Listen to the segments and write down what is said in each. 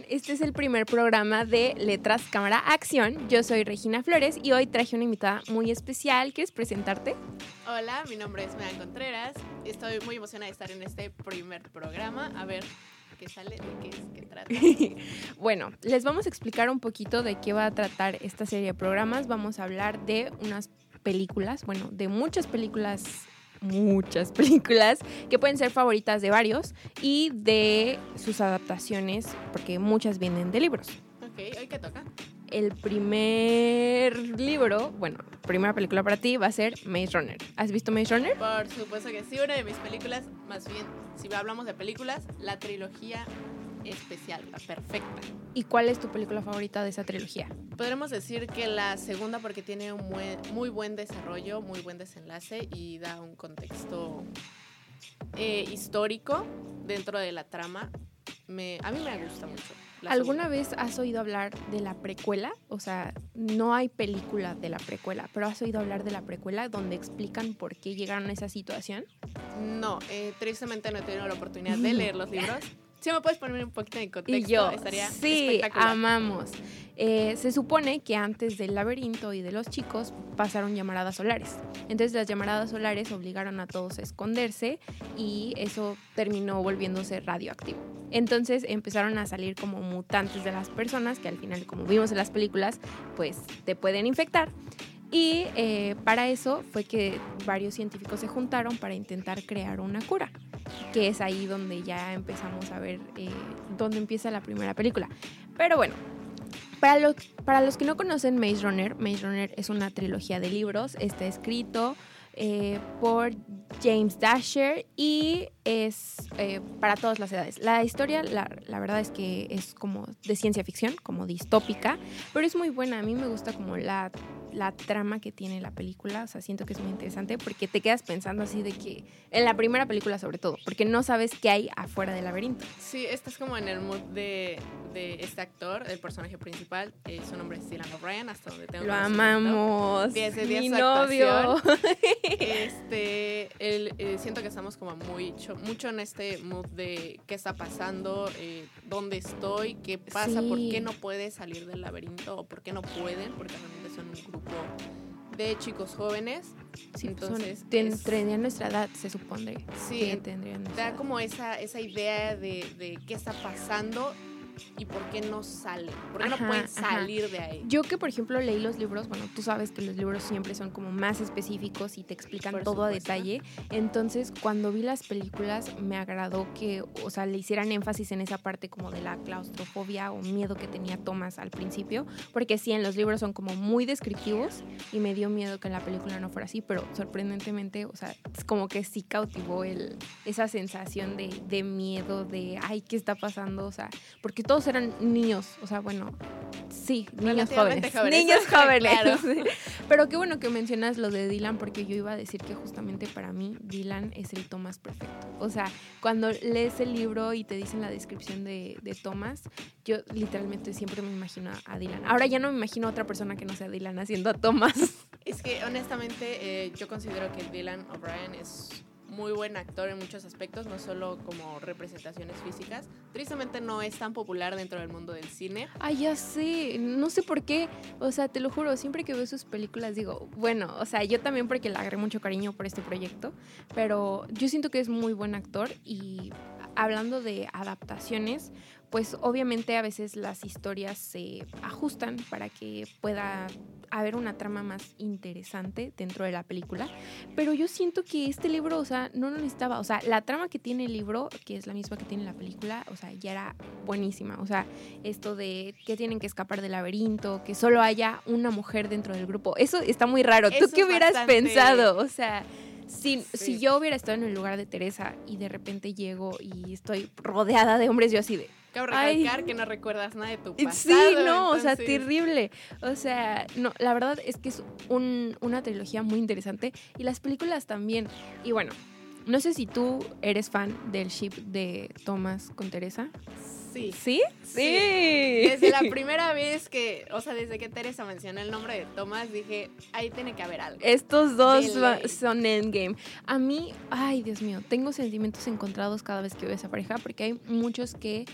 están? Este es el primer programa de Letras, Cámara, ¡Acción! Yo soy Regina Flores y hoy traje una invitada muy especial. ¿Quieres presentarte? Hola, mi nombre es Mean Contreras. Estoy muy emocionada de estar en este primer programa. A ver qué sale, de qué es, qué trata. Bueno, les vamos a explicar un poquito de qué va a tratar esta serie de programas. Vamos a hablar de unas películas, bueno, de muchas películas que pueden ser favoritas de varios y de sus adaptaciones, porque muchas vienen de libros. Ok, ¿hoy qué toca? El primer libro, bueno, primera película para ti va a ser Maze Runner. ¿Has visto Maze Runner? Por supuesto que sí, una de mis películas, más bien, si hablamos de películas, la trilogía especial, la perfecta. ¿Y cuál es tu película favorita de esa trilogía? Podremos decir que la segunda, porque tiene un muy buen desarrollo, muy buen desenlace y da un contexto histórico dentro de la trama. A mí me gusta mucho. ¿Alguna vez has oído hablar de la precuela? O sea, no hay película de la precuela, pero ¿has oído hablar de la precuela donde explican por qué llegaron a esa situación? No, tristemente no he tenido la oportunidad de leer los libros. ¿Sí me puedes poner un poquito de contexto? Y yo, estaría espectacular. Amamos. Se supone que antes del laberinto y de los chicos pasaron llamaradas solares. Entonces las llamaradas solares obligaron a todos a esconderse y eso terminó volviéndose radioactivo. Entonces empezaron a salir como mutantes de las personas que al final, como vimos en las películas, pues te pueden infectar. Y para eso fue que varios científicos se juntaron para intentar crear una cura, que es ahí donde ya empezamos a ver dónde empieza la primera película. Pero bueno, para los que no conocen Maze Runner es una trilogía de libros, está escrito por James Dashner y es para todas las edades. La historia, la verdad es que es como de ciencia ficción, como distópica, pero es muy buena. A mí me gusta como la trama que tiene la película. O sea, siento que es muy interesante porque te quedas pensando así de que en la primera película sobre todo, porque no sabes qué hay afuera del laberinto. Sí, estás como en el mood de este actor, el personaje principal. Su nombre es Dylan O'Brien, hasta donde tengo. Lo amamos. 10 de 10 mi novio. Siento que estamos como mucho en este mood de qué está pasando, dónde estoy, qué pasa, sí. Por qué no puedes salir del laberinto o por qué no pueden, porque realmente son un grupo de chicos jóvenes. Sí, entonces tendrían nuestra edad, se supone. Sí, da como esa idea de qué está pasando y por qué no salen, por qué no pueden salir de ahí. Yo que, por ejemplo, leí los libros, bueno, tú sabes que los libros siempre son como más específicos y te explican por todo supuesto. A detalle. Entonces, cuando vi las películas, me agradó que, o sea, le hicieran énfasis en esa parte como de la claustrofobia o miedo que tenía Thomas al principio, porque sí, en los libros son como muy descriptivos y me dio miedo que en la película no fuera así, pero sorprendentemente, o sea, es como que sí cautivó esa sensación de miedo, de, ay, ¿qué está pasando? O sea, porque todos eran niños, o sea, bueno, sí, niños jóvenes. Claro. Pero qué bueno que mencionas lo de Dylan, porque yo iba a decir que justamente para mí Dylan es el Thomas perfecto. O sea, cuando lees el libro y te dicen la descripción de Thomas, yo literalmente siempre me imagino a Dylan. Ahora ya no me imagino a otra persona que no sea Dylan haciendo a Thomas. Es que honestamente yo considero que Dylan O'Brien es muy buen actor en muchos aspectos, no solo como representaciones físicas. Tristemente no es tan popular dentro del mundo del cine. Ay, ya sé, no sé por qué. O sea, te lo juro, siempre que veo sus películas digo, bueno, o sea, yo también porque le agarré mucho cariño por este proyecto, pero yo siento que es muy buen actor. Y hablando de adaptaciones, pues obviamente a veces las historias se ajustan para que pueda haber una trama más interesante dentro de la película, pero yo siento que este libro, o sea, no lo necesitaba. O sea, la trama que tiene el libro, que es la misma que tiene la película, o sea, ya era buenísima. O sea, esto de que tienen que escapar del laberinto, que solo haya una mujer dentro del grupo, eso está muy raro. Eso, ¿tú qué hubieras pensado? O sea, si yo hubiera estado en el lugar de Teresa y de repente llego y estoy rodeada de hombres, yo así de... Cabe recalcar que no recuerdas nada de tu pasado. Sí, no, entonces... o sea, terrible. O sea, no, la verdad es que es una trilogía muy interesante y las películas también. Y bueno, no sé si tú eres fan del ship de Thomas con Teresa. Sí. ¿Sí? Sí. Desde la primera vez que, o sea, desde que Teresa mencionó el nombre de Thomas, dije, ahí tiene que haber algo. Estos dos son endgame. A mí, ay, Dios mío, tengo sentimientos encontrados cada vez que veo esa pareja, porque hay muchos que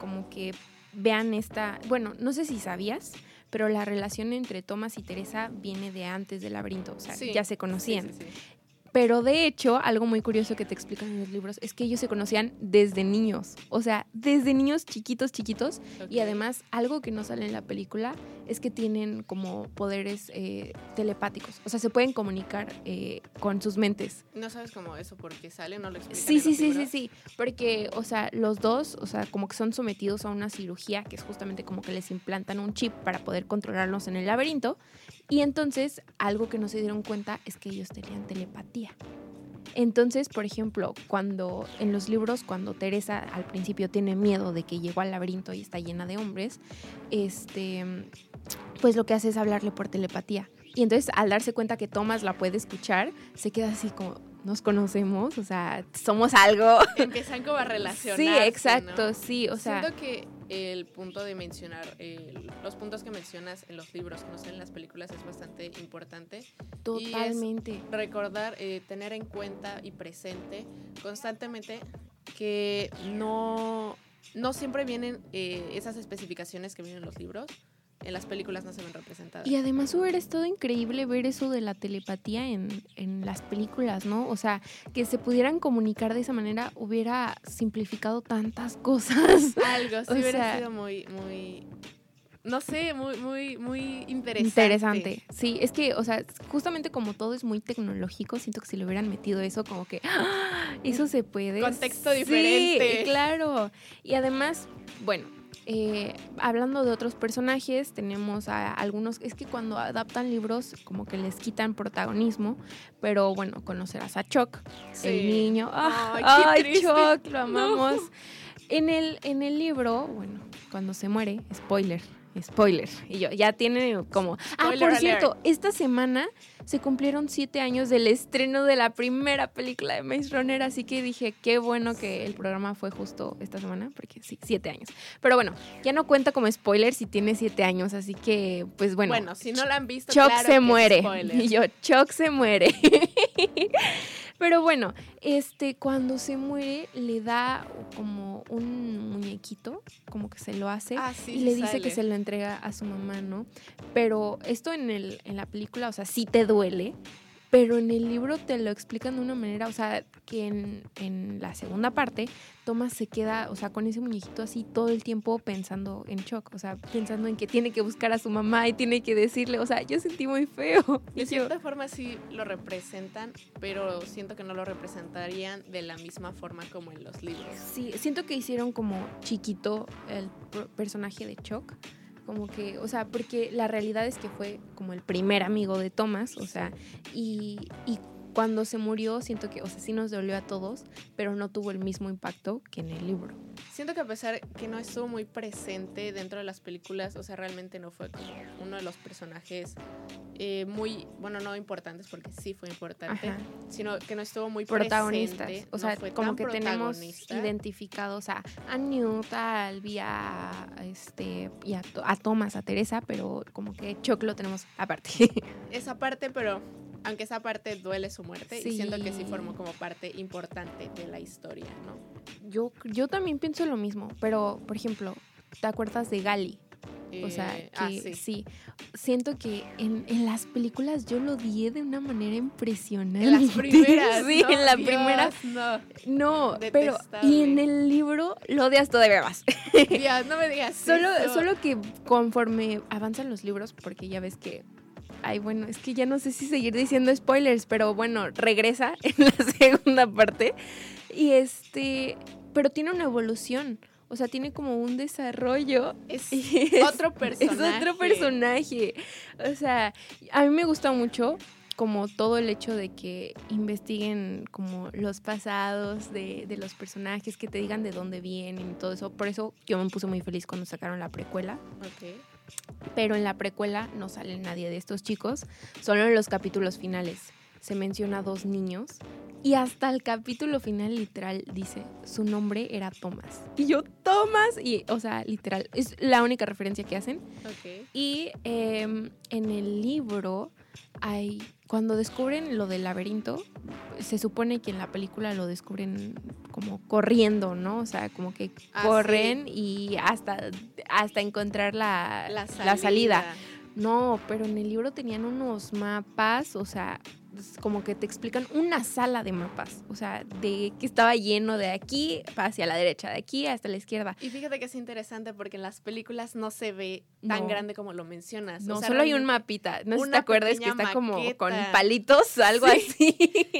como que vean esta... Bueno, no sé si sabías, pero la relación entre Thomas y Teresa viene de antes del laberinto. O sea, sí, ya se conocían. Sí, sí, sí. Pero de hecho, algo muy curioso que te explican en los libros es que ellos se conocían desde niños. O sea, desde niños chiquitos. Okay. Y además, algo que no sale en la película es que tienen como poderes telepáticos. O sea, se pueden comunicar con sus mentes. ¿No sabes cómo eso? ¿Porque sale? ¿No lo explican? Sí. Porque, o sea, los dos, o sea, como que son sometidos a una cirugía que es justamente como que les implantan un chip para poder controlarlos en el laberinto. Y entonces, algo que no se dieron cuenta es que ellos tenían telepatía. Entonces, por ejemplo, cuando en los libros, cuando Teresa al principio tiene miedo de que llegó al laberinto y está llena de hombres, pues lo que hace es hablarle por telepatía. Y entonces, al darse cuenta que Thomas la puede escuchar, se queda así como, nos conocemos, o sea, somos algo. Empiezan como a relacionarse. Sí, exacto, ¿no? Sí, o sea. Siento que el punto de mencionar, los puntos que mencionas en los libros, no sé, en las películas, es bastante importante. Totalmente. Y es recordar, tener en cuenta y presente constantemente que no siempre vienen esas especificaciones que vienen en los libros. En las películas no se ven representadas. Y además, es todo increíble ver eso de la telepatía en las películas, ¿no? O sea, que se pudieran comunicar de esa manera hubiera simplificado tantas cosas. Algo, sí, o hubiera sido muy... No sé, muy interesante. Interesante, sí. Es que, o sea, justamente como todo es muy tecnológico, siento que si le hubieran metido eso, como que... ¡Ah! Eso se puede. Contexto diferente. Sí, claro. Y además, bueno... hablando de otros personajes, tenemos a algunos, es que cuando adaptan libros como que les quitan protagonismo, pero bueno, conocerás a Chuck, sí. El niño, ¡ay, Chuck, lo amamos! No. En el libro, bueno, cuando se muere, spoiler, y yo ya tiene como... Spoiler por cierto, alert. Esta semana se cumplieron 7 años del estreno de la primera película de Maze Runner, así que dije, qué bueno que el programa fue justo esta semana, porque sí, 7 años. Pero bueno, ya no cuenta como spoiler si tiene 7 años, así que, pues bueno. Bueno, si no la han visto, Chuck claro se que muere. Spoiler. Y yo, Chuck se muere. Pero bueno, cuando se muere, le da como un muñequito, como que se lo hace, y le dice que se lo entrega a su mamá, ¿no? Pero esto en la película, o sea, sí te duele, pero en el libro te lo explican de una manera, o sea, que en la segunda parte, Thomas se queda, o sea, con ese muñequito así todo el tiempo pensando en Chuck, o sea, pensando en que tiene que buscar a su mamá y tiene que decirle, o sea, yo sentí muy feo. De cierta forma sí lo representan, pero siento que no lo representarían de la misma forma como en los libros. Sí, siento que hicieron como chiquito el personaje de Chuck. Como que, o sea, porque la realidad es que fue como el primer amigo de Thomas, o sea, y cuando se murió siento que, o sea, sí nos dolió a todos, pero no tuvo el mismo impacto que en el libro. Siento que a pesar que no estuvo muy presente dentro de las películas, o sea, realmente no fue como uno de los personajes no importantes, porque sí fue importante, ajá, sino que no estuvo muy protagonista, o sea, no como que tenemos identificados a Newt, a Alby, y a Thomas, a Teresa, pero como que Chuck lo tenemos aparte. Esa parte, pero aunque esa parte duele su muerte, sí. Y siento que sí formó como parte importante de la historia, ¿no? Yo también pienso lo mismo, pero, por ejemplo, ¿te acuerdas de Gally? O sea, que sí. Siento que en las películas yo lo odié de una manera impresionante. En las primeras. Sí, no, en la primera. No, pero. Y en el libro lo odias todavía más. Dios, no me digas. Solo que conforme avanzan los libros, porque ya ves que. Ay, bueno, es que ya no sé si seguir diciendo spoilers, pero bueno, regresa en la segunda parte. Y pero tiene una evolución. O sea, tiene como un desarrollo. Es otro personaje. Es otro personaje. O sea, a mí me gusta mucho como todo el hecho de que investiguen como los pasados de los personajes, que te digan de dónde vienen y todo eso. Por eso yo me puse muy feliz cuando sacaron la precuela. Okay. Pero en la precuela no sale nadie de estos chicos. Solo en los capítulos finales se menciona a 2 niños. Y hasta el capítulo final, literal, dice, su nombre era Thomas. Y yo, Thomas. Y, o sea, literal, es la única referencia que hacen. Okay. Y en el libro hay... Cuando descubren lo del laberinto, se supone que en la película lo descubren como corriendo, ¿no? O sea, como que corren y hasta encontrar la salida. No, pero en el libro tenían unos mapas, o sea, como que te explican una sala de mapas, o sea, de que estaba lleno de aquí hacia la derecha, de aquí hasta la izquierda. Y fíjate que es interesante porque en las películas no se ve tan grande como lo mencionas. No, o sea, solo hay un mapita, no sé si te acuerdas que está como con palitos, algo así.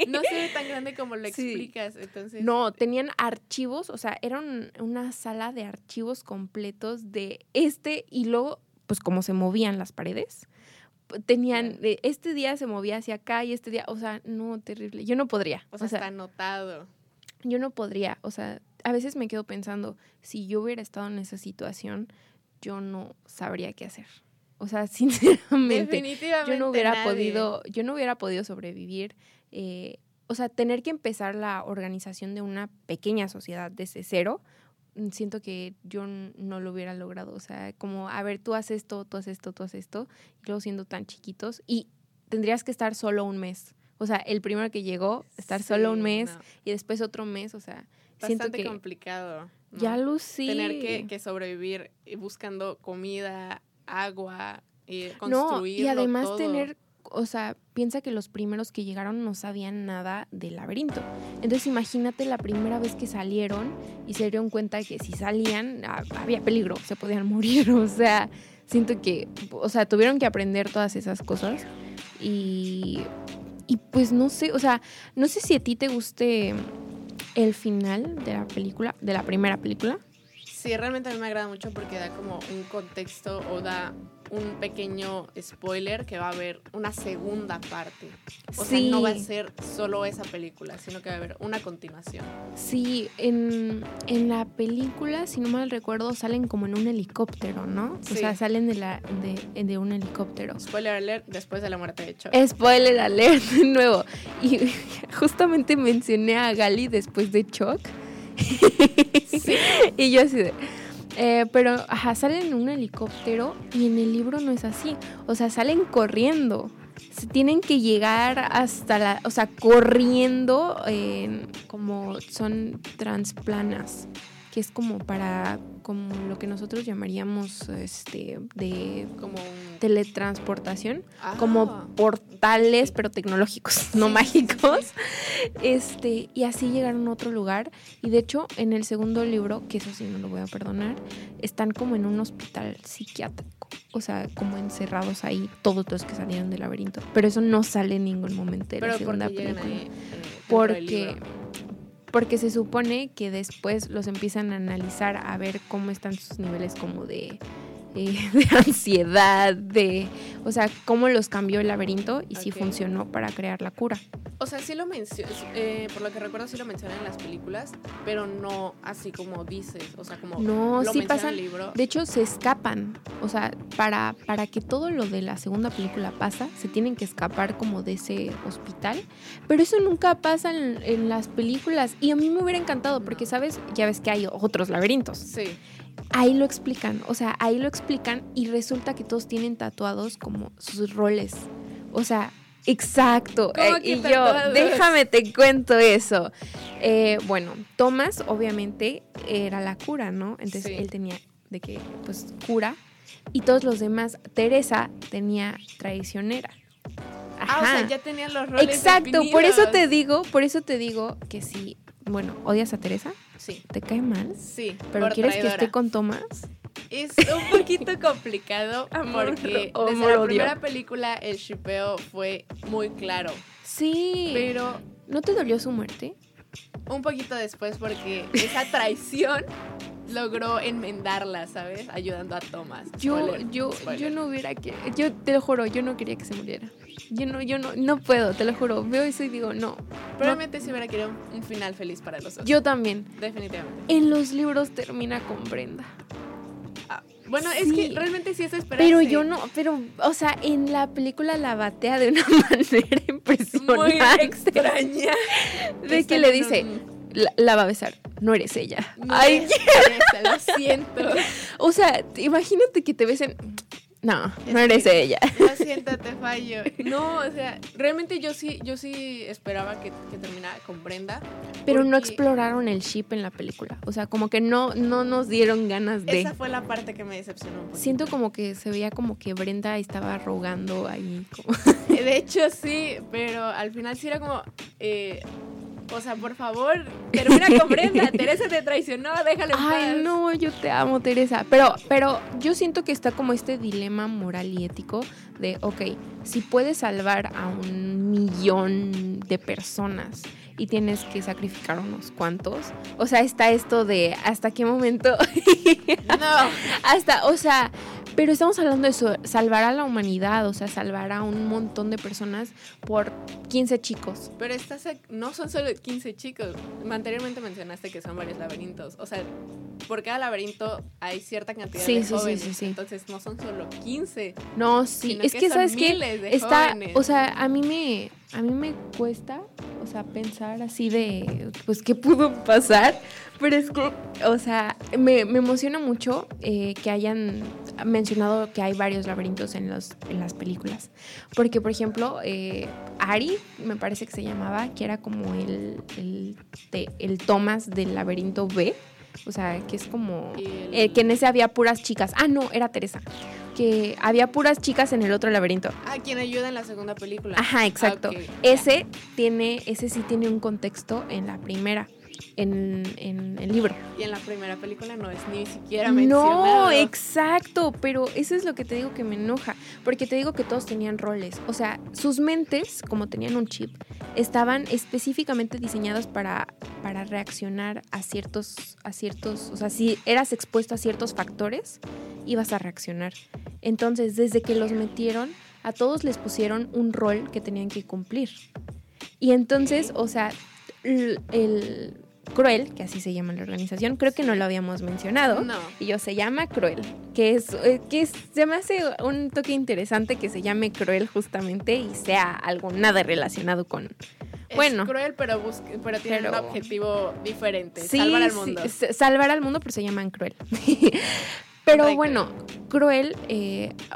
No se ve tan grande como lo explicas, entonces. No, tenían archivos, o sea, era una sala de archivos completos de y luego pues como se movían las paredes. Tenían, este día se movía hacia acá y este día, o sea, no, terrible. Yo no podría. O sea, está anotado. Yo no podría, o sea, a veces me quedo pensando, si yo hubiera estado en esa situación, yo no sabría qué hacer. O sea, sinceramente, definitivamente yo no hubiera podido sobrevivir. O sea, tener que empezar la organización de una pequeña sociedad desde cero, siento que yo no lo hubiera logrado. O sea, como, a ver, tú haz esto, tú haz esto, tú haz esto. Y luego siendo tan chiquitos. Y tendrías que estar solo un mes. O sea, el primero que llegó, solo un mes. No. Y después otro mes, o sea. Bastante complicado, ¿no? Ya lo sé. Tener que sobrevivir buscando comida, agua, construirlo. No, y además todo. O sea, piensa que los primeros que llegaron no sabían nada del laberinto. Entonces, imagínate la primera vez que salieron y se dieron cuenta de que si salían había peligro, se podían morir. O sea, siento que, o sea, tuvieron que aprender todas esas cosas. Y pues no sé, o sea, no sé si a ti te guste el final de la película, de la primera película. Sí, realmente a mí me agrada mucho porque da como un contexto o da un pequeño spoiler que va a haber una segunda parte. O sea, no va a ser solo esa película, sino que va a haber una continuación. Sí, en la película, si no mal recuerdo, salen como en un helicóptero, ¿no? Sí. O sea, salen de un helicóptero. Spoiler alert, después de la muerte de Chuck. Spoiler alert, de nuevo. Y justamente mencioné a Gally después de Chuck. Sí. Y yo así de... pero salen en un helicóptero y en el libro no es así. O sea, salen corriendo. Se tienen que llegar hasta la... O sea, corriendo como son transplanas, que es como para... Como lo que nosotros llamaríamos de... Como teletransportación. Como portales, pero tecnológicos, no mágicos. Y así llegaron a otro lugar. Y de hecho, en el segundo libro, que eso sí no lo voy a perdonar, están como en un hospital psiquiátrico. O sea, como encerrados ahí todos los que salieron del laberinto. Pero eso no sale en ningún momento de la segunda película. Porque se supone que después los empiezan a analizar a ver cómo están sus niveles como de ansiedad, o sea, cómo los cambió el laberinto y si funcionó para crear la cura. O sea, sí lo mencionan, por lo que recuerdo sí lo mencionan en las películas, pero no así como dices, o sea, como no, lo sí menciona en el libro. De hecho, se escapan, o sea, para que todo lo de la segunda película pasa, se tienen que escapar como de ese hospital, pero eso nunca pasa en las películas y a mí me hubiera encantado porque, ¿sabes? Ya ves que hay otros laberintos. Sí. Ahí lo explican, o sea, y resulta que todos tienen tatuados como sus roles. O sea, exacto. Y tatuados? Déjame te cuento eso. Bueno, Thomas obviamente era la cura, ¿no? Entonces él tenía de que, pues, cura. Y todos los demás, Teresa tenía traicionera. Ajá. O sea, ya tenían los roles. Exacto, definidos. Por eso te digo que sí. Bueno, ¿odias a Teresa? Sí. ¿Te cae mal? Sí. ¿Pero quieres traidora. Que esté con Thomas? Es un poquito complicado porque desde la primera película el shippeo fue muy claro. Sí. Pero... ¿No te dolió su muerte? Un poquito después porque esa traición logró enmendarla, ¿sabes? Ayudando a Thomas. Spoiler. Yo te lo juro, yo no quería que se muriera. Yo no puedo, te lo juro. Veo eso y digo, no. Probablemente sí hubiera querido un final feliz para los otros. Yo también. Definitivamente. En los libros termina con Brenda. Bueno, es que realmente sí es esperanza. Pero yo no, o sea, en la película la batea de una manera impresionante. Muy extraña. De que le dice, la va a besar, no eres ella. No, ay, eres ella, lo siento. O sea, imagínate que te besen... No, no eres ella. Lo siento, te fallo. No, o sea, realmente yo sí esperaba que terminara con Brenda. Pero porque no exploraron el ship en la película. O sea, como que no nos dieron ganas de... Esa fue la parte que me decepcionó un poquito. Siento como que se veía como que Brenda estaba rogando ahí. Como... De hecho, sí, pero al final sí era como... O sea, por favor, termina con Brenda. Teresa te traicionó, déjale en paz. Ay, no, yo te amo, Teresa. Pero yo siento que está como este dilema moral y ético de, ok, si puedes salvar a 1,000,000 de personas y tienes que sacrificar unos cuantos, o sea, está esto de hasta qué momento. No. Hasta, o sea... Pero estamos hablando de eso, salvar a la humanidad, o sea, salvar a un montón de personas por 15 chicos. Pero no son solo 15 chicos. Anteriormente mencionaste que son varios laberintos. O sea, por cada laberinto hay cierta cantidad de jóvenes. Sí. Entonces no son solo 15. No, sí. Es que sabes que está, o sea, a mí me cuesta, o sea, pensar así de, pues, ¿qué pudo pasar? Pero es que, o sea, me emociona mucho que hayan mencionado que hay varios laberintos en las películas. Porque, por ejemplo, Ari, me parece que se llamaba, que era como el Thomas del laberinto B. O sea, que es como... que en ese había puras chicas. Ah, no, era Teresa. Que había puras chicas en el otro laberinto. Ah, quien ayuda en la segunda película. Ajá, exacto. Okay. Ese sí tiene un contexto en la primera, en el libro. Y en la primera película no es ni siquiera mencionado. No, exacto. Pero eso es lo que te digo que me enoja. Porque te digo que todos tenían roles. O sea, sus mentes, como tenían un chip, estaban específicamente diseñadas para reaccionar a ciertos... O sea, si eras expuesto a ciertos factores, ibas a reaccionar. Entonces, desde que los metieron, a todos les pusieron un rol que tenían que cumplir. Y entonces, o sea... El Cruel, que así se llama la organización, creo que no lo habíamos mencionado. No. Y se llama Cruel, que es, se me hace un toque interesante que se llame Cruel justamente y sea algo nada relacionado con... Bueno, es cruel, pero tiene un objetivo diferente, sí, salvar al mundo. Sí, salvar al mundo, pero se llaman Cruel. Pero bueno, Cruel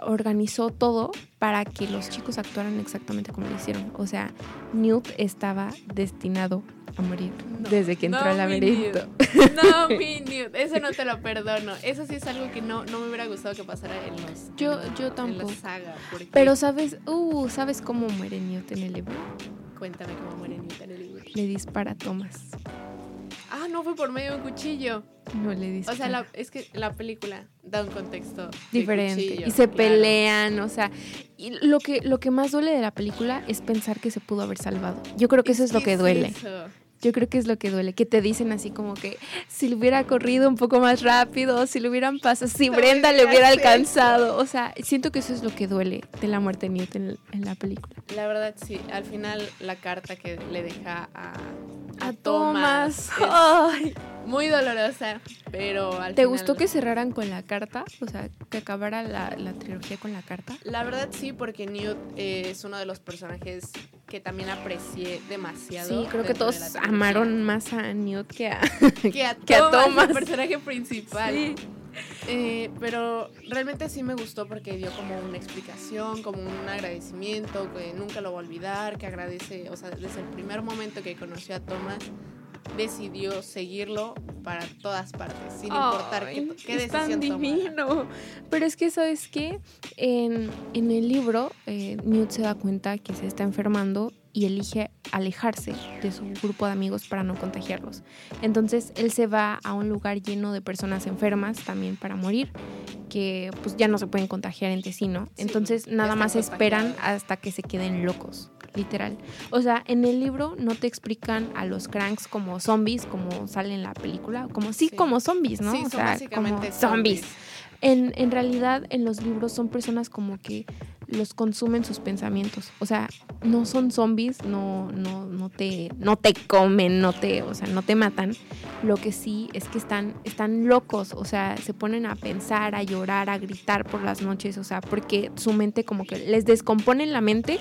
organizó todo para que los chicos actuaran exactamente como lo hicieron. O sea, Newt estaba destinado a morir desde que entró al laberinto. No, mi Newt, eso no te lo perdono. Eso sí es algo que no me hubiera gustado que pasara en los... Yo tampoco. En la saga. Pero ¿sabes cómo muere Newt en el libro? Cuéntame cómo muere Newt en el libro. Le dispara a Thomas. Ah, no fue por medio de un cuchillo. No le dispara. O sea, es que la película da un contexto diferente. Cuchillo, y se pelean, o sea. Y lo que más duele de la película es pensar que se pudo haber salvado. Yo creo que eso es lo que duele. Yo creo que es lo que duele, que te dicen así como que si le hubiera corrido un poco más rápido, si le hubieran pasado, si Brenda le hubiera alcanzado. O sea, siento que eso es lo que duele de la muerte de Newt en la película. La verdad, sí. Al final, la carta que le deja a Thomas es ¡ay! Muy dolorosa, pero al final... ¿Te gustó que cerraran con la carta? O sea, que acabara la trilogía con la carta. La verdad, sí, porque Newt es uno de los personajes que también aprecié demasiado. Sí, creo que todos amaron más a Newt que a Thomas, el personaje principal. Sí. Pero realmente sí me gustó porque dio como una explicación, como un agradecimiento, que nunca lo va a olvidar, que agradece, o sea, desde el primer momento que conoció a Thomas, decidió seguirlo para todas partes, sin importar qué decisión tomara. Es tan divino. Pero es que, ¿sabes qué? En el libro, Newt se da cuenta que se está enfermando y elige alejarse de su grupo de amigos para no contagiarlos. Entonces, él se va a un lugar lleno de personas enfermas también para morir, que pues ya no se pueden contagiar entre sí, ¿no? Sí, entonces, nada más esperan hasta que se queden locos. Literal. O sea, en el libro no te explican a los cranks como zombies, como sale en la película, como como zombies, ¿no? Sí, o sea, como zombies. En realidad, en los libros son personas como que los consumen sus pensamientos. O sea, no son zombies, no te comen, o sea, no te matan. Lo que sí es que están locos, o sea, se ponen a pensar, a llorar, a gritar por las noches, o sea, porque su mente como que les descomponen la mente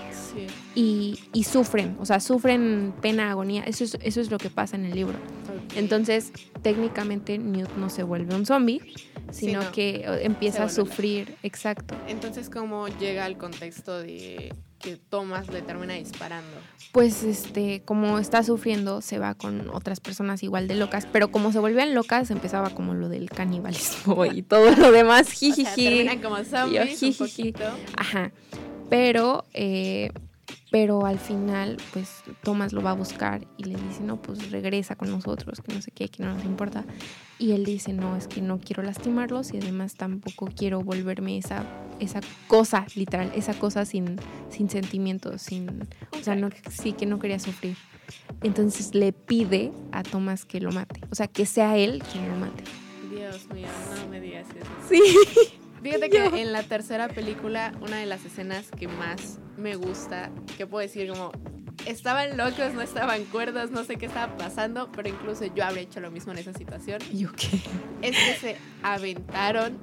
y sufren, o sea, sufren pena, agonía. Eso es lo que pasa en el libro. Entonces, técnicamente Newt no se vuelve un zombie, sino que empieza a sufrir. Loco. Exacto. Entonces, ¿cómo llega al contexto de que Thomas le termina disparando? Pues, como está sufriendo, se va con otras personas igual de locas, pero como se volvían locas, empezaba como lo del canibalismo y todo lo demás. O sea, terminan como zombies un poquito. Ajá. Pero al final, pues, Thomas lo va a buscar y le dice, no, pues regresa con nosotros, que no sé qué, que no nos importa. Y él dice, no, es que no quiero lastimarlos y además tampoco quiero volverme esa cosa, literal, esa cosa sin sentimientos, o sea, no, sí que no quería sufrir. Entonces le pide a Thomas que lo mate, o sea, que sea él quien lo mate. Dios mío, no me digas eso. Sí. Fíjate que en la tercera película, una de las escenas que más me gusta, que puedo decir como, estaban locos, no estaban cuerdos, no sé qué estaba pasando, pero incluso yo habría hecho lo mismo en esa situación. ¿Y qué? Es que se aventaron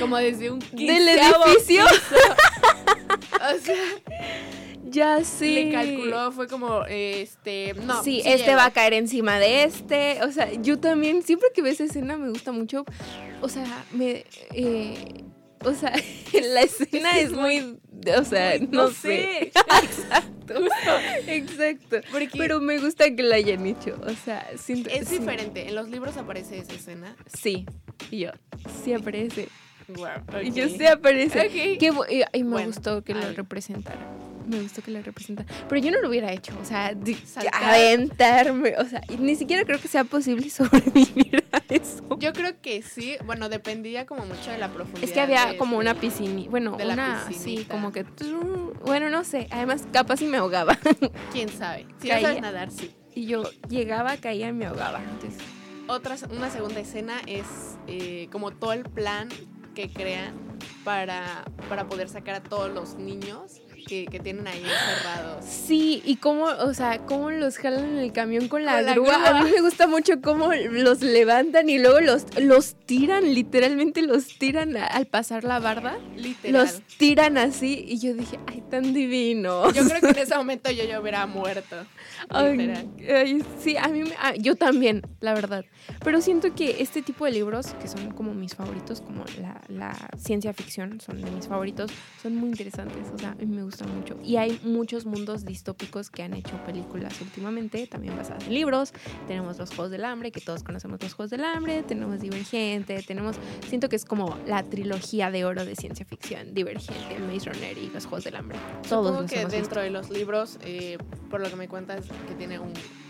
como desde un del edificio. O sea, ya sí. Le calculó, fue como, no. Sí, sí va a caer encima de este. O sea, yo también, siempre que veo esa escena me gusta mucho, o sea, o sea, la escena es muy... O sea, no sé. Exacto. Exacto. Pero me gusta que la hayan hecho. O sea, es diferente. ¿En los libros aparece esa escena? Sí. Y yo, sí aparece. Wow, okay. Y yo, sí aparece. Okay. Y me gustó que lo representara. Me gustó que la representa. Pero yo no lo hubiera hecho. O sea, aventarme. O sea, ni siquiera creo que sea posible sobrevivir a eso. Yo creo que sí. Bueno, dependía como mucho de la profundidad. Es que había como una piscina. Bueno, una así, como que... Bueno, no sé. Además, capaz sí me ahogaba. ¿Quién sabe? Si no sabes nadar, sí. Y yo llegaba, caía y me ahogaba. Entonces, una segunda escena es como todo el plan que crean para poder sacar a todos los niños que tienen ahí encerrados. Sí, y cómo los jalan en el camión con la grúa. A mí me gusta mucho cómo los levantan y luego los tiran, literalmente los tiran al pasar la barda. Literal. Los tiran así y yo dije, ay, tan divino. Yo creo que en ese momento yo hubiera muerto. Literal. Ay, sí, yo también, la verdad. Pero siento que este tipo de libros, que son como mis favoritos, como la ciencia ficción, son de mis favoritos, son muy interesantes, o sea, me gusta mucho. Y hay muchos mundos distópicos que han hecho películas últimamente, también basadas en libros. Tenemos los Juegos del Hambre, que todos conocemos los Juegos del Hambre. Tenemos Divergente, siento que es como la trilogía de oro de ciencia ficción. Divergente, Maze Runner y los Juegos del Hambre. Supongo que dentro de los libros, por lo que me cuentas, que tiene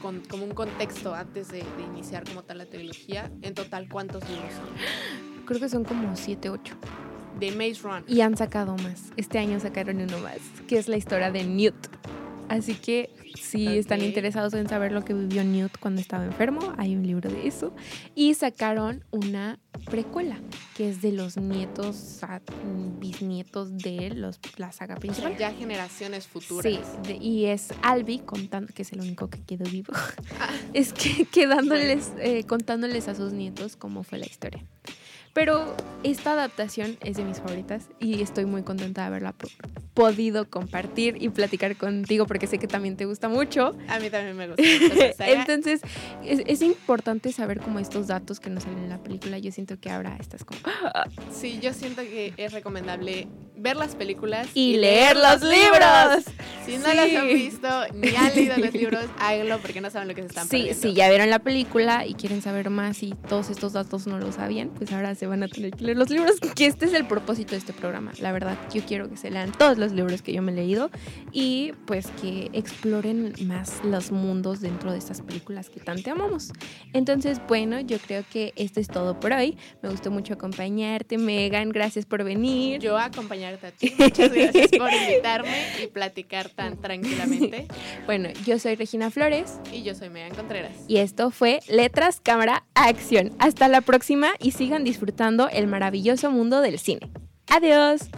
como un contexto antes de iniciar como tal la trilogía. En total, ¿cuántos libros son? Creo que son como 7, 8. De Maze Runner. Y han sacado más. Este año sacaron uno más, que es la historia de Newt. Así que si están interesados en saber lo que vivió Newt cuando estaba enfermo, hay un libro de eso. Y sacaron una precuela, que es de los nietos, bisnietos de la saga principal. O sea, ya generaciones futuras. Sí, y es Alby, contando, que es el único que quedó vivo. Es que contándoles a sus nietos cómo fue la historia. Pero esta adaptación es de mis favoritas y estoy muy contenta de haberla podido compartir y platicar contigo porque sé que también te gusta mucho. A mí también me gusta mucho. Entonces, es importante saber como estos datos que nos salen en la película. Yo siento que ahora estás como... Sí, yo siento que es recomendable ver las películas y leer los libros. Si no las han visto ni han leído los libros, háganlo porque no saben lo que se están perdiendo. Sí, ya vieron la película y quieren saber más y todos estos datos no los sabían, pues ahora se van a tener que leer los libros, que este es el propósito de este programa. La verdad, yo quiero que se lean todos los libros que yo me he leído y pues que exploren más los mundos dentro de estas películas que tanto amamos. Entonces, bueno, yo creo que esto es todo por hoy. Me gustó mucho acompañarte, Megan. Gracias por venir. Yo acompañarte a ti. Muchas gracias por invitarme y platicar tan tranquilamente. Bueno, yo soy Regina Flores. Y yo soy Megan Contreras. Y esto fue Letras, Cámara, ¡Acción! Hasta la próxima y sigan disfrutando el maravilloso mundo del cine. ¡Adiós!